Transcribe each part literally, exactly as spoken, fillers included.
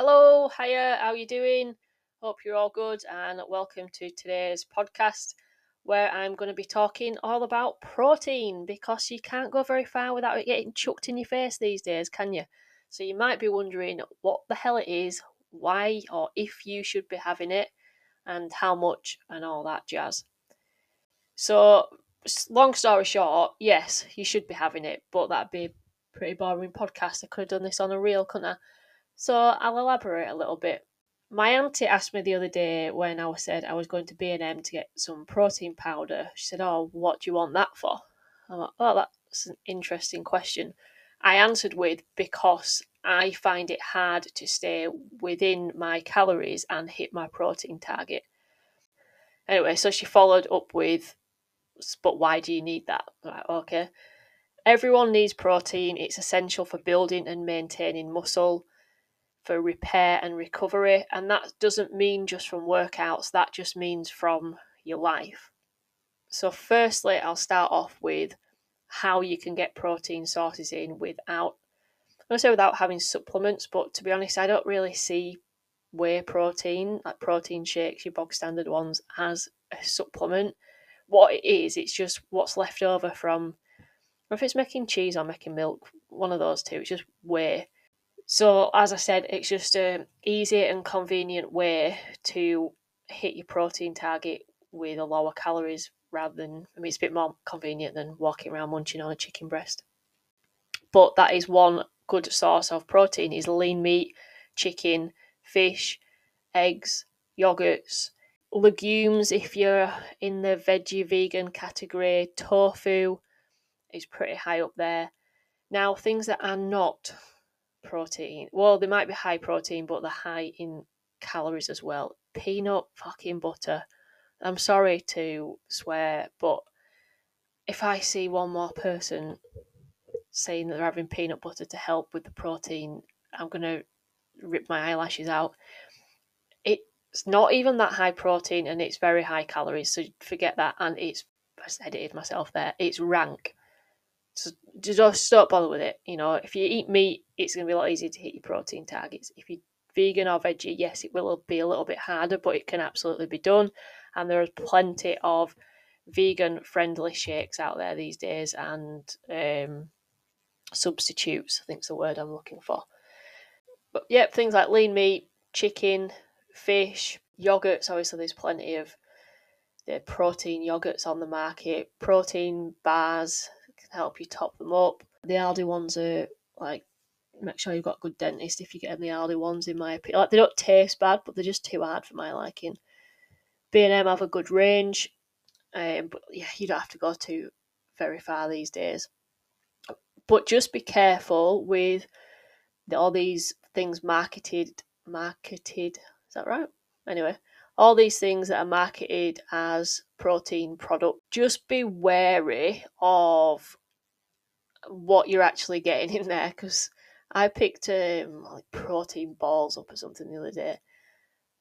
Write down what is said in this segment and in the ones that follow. Hello, hiya, how you doing? Hope you're all good and welcome to today's podcast where I'm going to be talking all about protein, because you can't go very far without it getting chucked in your face these days, can you? So you might be wondering what the hell it is, why or if you should be having it and how much and all that jazz. So long story short, yes, you should be having it, but that'd be a pretty boring podcast. I could have done this on a reel, couldn't I? So I'll elaborate a little bit. My auntie asked me the other day when I said I was going to B and M to get some protein powder. She said, oh, what do you want that for? I'm like, oh, that's an interesting question. I answered with, because I find it hard to stay within my calories and hit my protein target. Anyway, so she followed up with, but why do you need that? I'm like, okay. Everyone needs protein. It's essential for building and maintaining muscle, for repair and recovery, and that doesn't mean just from workouts, that just means from your life. So firstly, I'll start off with how you can get protein sources in without, I say without having supplements, but to be honest, I don't really see whey protein, like protein shakes, your bog standard ones, as a supplement. What it is, it's just what's left over from, if it's making cheese or making milk, one of those two, it's just whey. So as I said, it's just an easy and convenient way to hit your protein target with a lower calories rather than, I mean, it's a bit more convenient than walking around munching on a chicken breast. But that is one good source of protein, is lean meat, chicken, fish, eggs, yogurts, legumes if you're in the veggie vegan category, tofu is pretty high up there. Now, things that are not protein, well, they might be high protein, but they're high in calories as well. Peanut fucking butter. I'm sorry to swear, but if I see one more person saying that they're having peanut butter to help with the protein, I'm gonna rip my eyelashes out. It's not even that high protein, and it's very high calories, so forget that. And it's, I said it myself there, it's rank. So just don't bother with it. You know, if you eat meat, it's going to be a lot easier to hit your protein targets. If you're vegan or veggie, yes, it will be a little bit harder, but it can absolutely be done. And there are plenty of vegan-friendly shakes out there these days, and um, substitutes, I think is the word I'm looking for. But, yep, things like lean meat, chicken, fish, yogurts. Obviously, there's plenty of the protein yogurts on the market, protein bars, can help you top them up. The Aldi ones are like, make sure you've got a good dentist if you get the Aldi ones, in my opinion. Like, they don't taste bad, but they're just too hard for my liking. B and M have a good range, um, but yeah, you don't have to go too very far these days. But just be careful with the, all these things marketed, marketed, is that right? Anyway, all these things that are marketed as protein product, just be wary of what you're actually getting in there, because I picked um, like protein balls up or something the other day,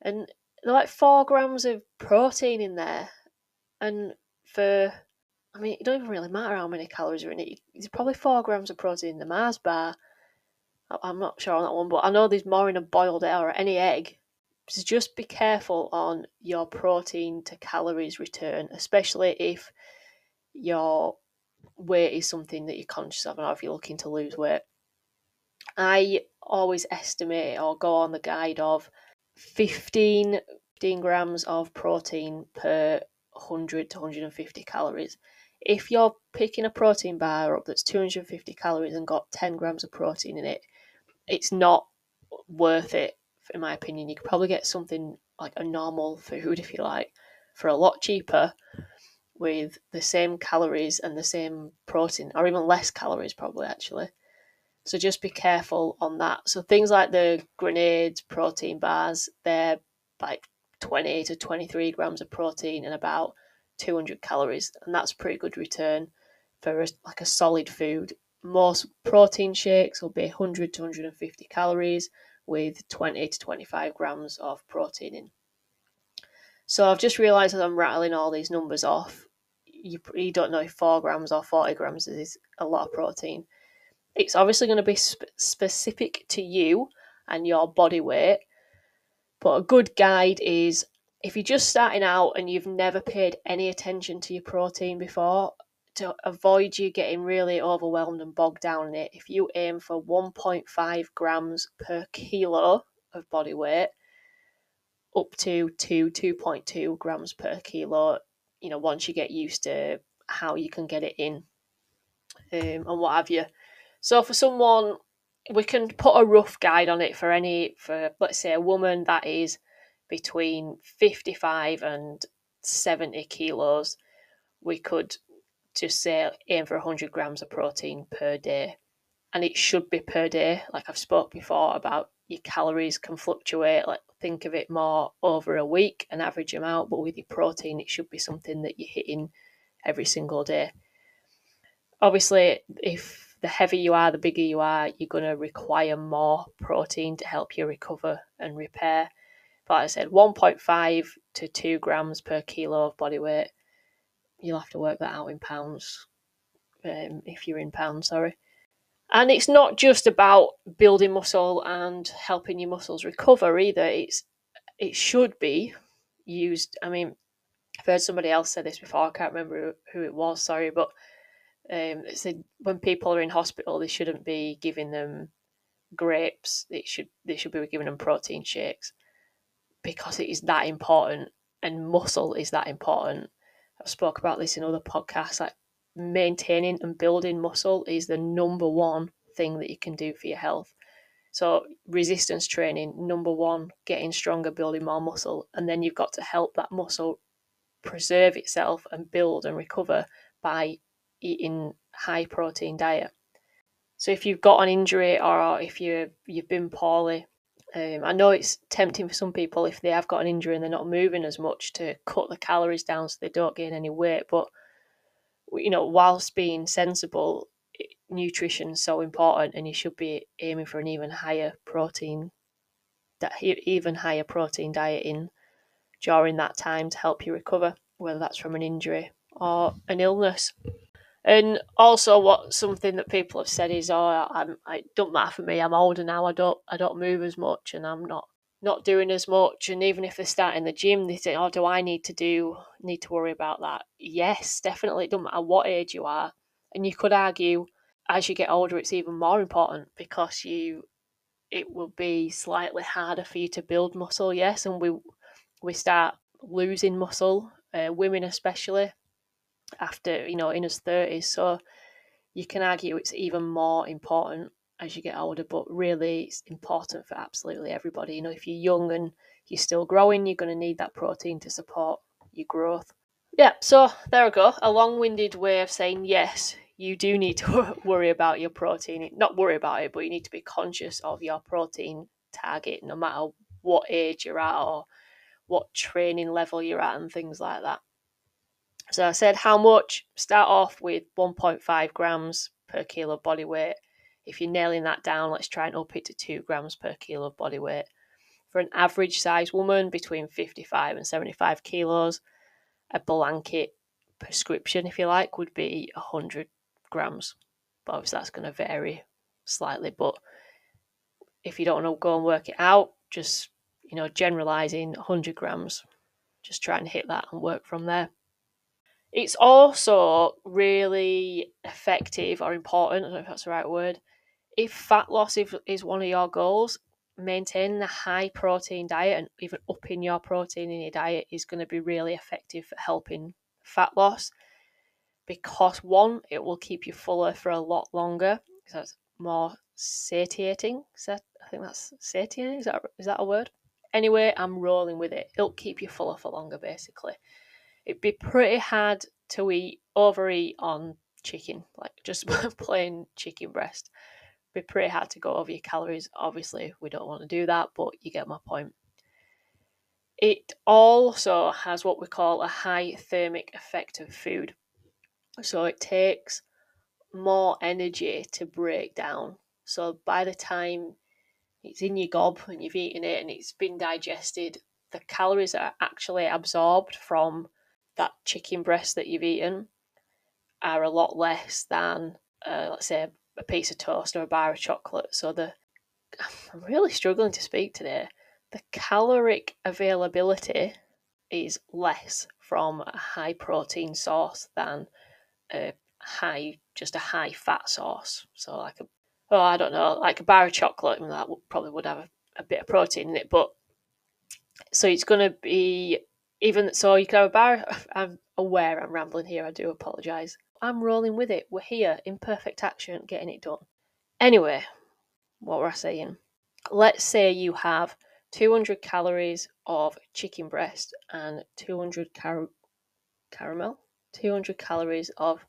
and they're like four grams of protein in there, and for, I mean, it don't even really matter how many calories are in it, there's probably four grams of protein in the Mars bar. I'm not sure on that one, but I know there's more in a boiled egg or any egg. So just be careful on your protein to calories return, especially if your weight is something that you're conscious of, and if you're looking to lose weight. I always estimate or go on the guide of fifteen, fifteen grams of protein per one hundred to one hundred fifty calories. If you're picking a protein bar up that's two hundred fifty calories and got ten grams of protein in it, it's not worth it. In my opinion, you could probably get something like a normal food, if you like, for a lot cheaper with the same calories and the same protein, or even less calories probably, actually. So just be careful on that. So things like the grenades, protein bars, they're like twenty to twenty-three grams of protein and about two hundred calories, and that's pretty good return for a, like a solid food. Most protein shakes will be one hundred to one hundred fifty calories with twenty to twenty-five grams of protein in. So I've just realised as I'm rattling all these numbers off, you, you don't know if four grams or forty grams is a lot of protein. It's obviously going to be sp- specific to you and your body weight. But a good guide is, if you're just starting out and you've never paid any attention to your protein before, to avoid you getting really overwhelmed and bogged down in it, if you aim for one point five grams per kilo of body weight, up to two, two point two grams per kilo, you know, once you get used to how you can get it in um, and what have you. So for someone, we can put a rough guide on it for any, for let's say a woman that is between fifty-five and seventy kilos, we could just say aim for one hundred grams of protein per day. And it should be per day. Like I've spoke before about your calories can fluctuate. Like think of it more over a week, an average amount, but with your protein, it should be something that you're hitting every single day. Obviously, if the heavier you are, the bigger you are, you're going to require more protein to help you recover and repair. But like I said, one point five to two grams per kilo of body weight. You'll have to work that out in pounds, um, if you're in pounds, sorry. And it's not just about building muscle and helping your muscles recover either. It's it should be used. I mean, I've heard somebody else say this before. I can't remember who it was, sorry. But um, it said when people are in hospital, they shouldn't be giving them grapes. It should they should be giving them protein shakes, because it is that important, and muscle is that important. I've spoke about this in other podcasts. Like maintaining and building muscle is the number one thing that you can do for your health. So resistance training, number one, getting stronger, building more muscle. And then you've got to help that muscle preserve itself and build and recover by eating high protein diet. So if you've got an injury, or if you you've been poorly, Um, I know it's tempting for some people, if they have got an injury and they're not moving as much, to cut the calories down so they don't gain any weight. But, you know, whilst being sensible, nutrition is so important, and you should be aiming for an even higher protein, that even higher protein diet in during that time to help you recover, whether that's from an injury or an illness. And also, what something that people have said is, "Oh, I'm, I don't matter for me. I'm older now. I don't, I don't move as much, and I'm not, not doing as much." And even if they start in the gym, they say, "Oh, do I need to do, need to worry about that?" Yes, definitely. It doesn't matter what age you are, and you could argue as you get older, it's even more important, because you, it will be slightly harder for you to build muscle. Yes, and we, we start losing muscle, uh, women especially, after, you know, in his thirties. So you can argue it's even more important as you get older, but really it's important for absolutely everybody. You know, if you're young and you're still growing, you're going to need that protein to support your growth. Yeah, so there we go, a long-winded way of saying yes, you do need to worry about your protein, not worry about it, but you need to be conscious of your protein target, no matter what age you're at or what training level you're at and things like that. So I said how much. Start off with one point five grams per kilo of body weight. If you're nailing that down, let's try and up it to two grams per kilo of body weight. For an average size woman between fifty-five and seventy-five kilos, a blanket prescription, if you like, would be one hundred grams. But obviously that's going to vary slightly. But if you don't want to go and work it out, just, you know, generalising one hundred grams. Just try and hit that and work from there. It's also really effective or important, I don't know if that's the right word, if fat loss is one of your goals, maintaining a high protein diet and even upping your protein in your diet is going to be really effective for helping fat loss, because one, it will keep you fuller for a lot longer, because that's more satiating. Is that, I think that's satiating, is that, is that a word? Anyway, I'm rolling with it. It'll keep you fuller for longer, basically. It'd be pretty hard to eat, overeat on chicken, like just plain chicken breast. It'd be pretty hard to go over your calories. Obviously, we don't want to do that, but you get my point. It also has what we call a high thermic effect of food. So it takes more energy to break down. So by the time it's in your gob and you've eaten it and it's been digested, the calories that are actually absorbed from that chicken breast that you've eaten are a lot less than, uh, let's say, a piece of toast or a bar of chocolate. So the I'm really struggling to speak today. The caloric availability is less from a high protein source than a high, just a high fat source. So like a, oh, I don't know, like a bar of chocolate, and that would, probably would have a, a bit of protein in it. But so it's going to be even, so you can have a bar. I'm aware I'm rambling here. I do apologise. I'm rolling with it. We're here in perfect action, getting it done. Anyway, what were I saying? Let's say you have two hundred calories of chicken breast and two hundred car- caramel, two hundred calories of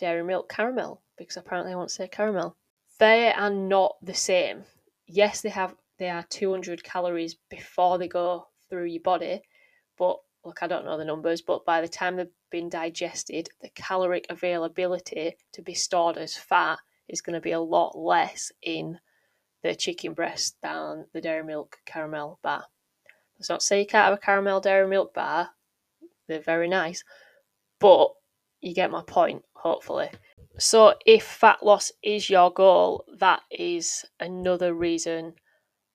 dairy milk caramel, because apparently I want to say caramel. They are not the same. Yes, they have they are two hundred calories before they go through your body, but look, I don't know the numbers, but by the time they've been digested, the caloric availability to be stored as fat is going to be a lot less in the chicken breast than the dairy milk caramel bar. Let's not say you can't have a caramel dairy milk bar. They're very nice, but you get my point, hopefully. So if fat loss is your goal, that is another reason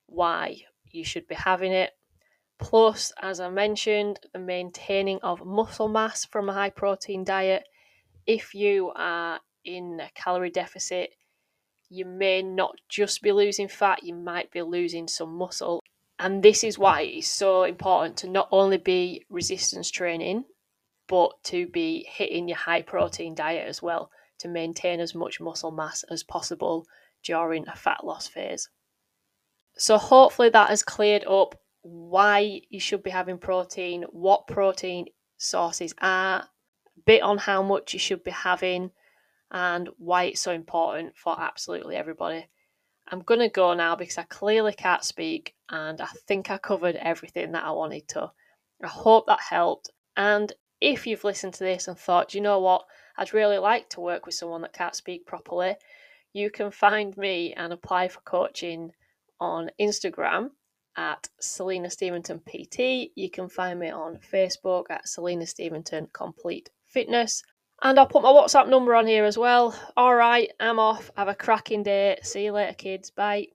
why you should be having it. Plus, as I mentioned, the maintaining of muscle mass from a high protein diet. If you are in a calorie deficit, you may not just be losing fat, you might be losing some muscle. And this is why it's so important to not only be resistance training, but to be hitting your high protein diet as well, to maintain as much muscle mass as possible during a fat loss phase. So hopefully that has cleared up why you should be having protein, what protein sources are, a bit on how much you should be having, and why it's so important for absolutely everybody. I'm going to go now because I clearly can't speak, and I think I covered everything that I wanted to. I hope that helped. And if you've listened to this and thought, you know what, I'd really like to work with someone that can't speak properly, you can find me and apply for coaching on Instagram at Selina Steventon P T. You can find me on Facebook at Selina Steventon Complete Fitness. And I'll put my WhatsApp number on here as well. All right, I'm off. Have a cracking day. See you later, kids. Bye.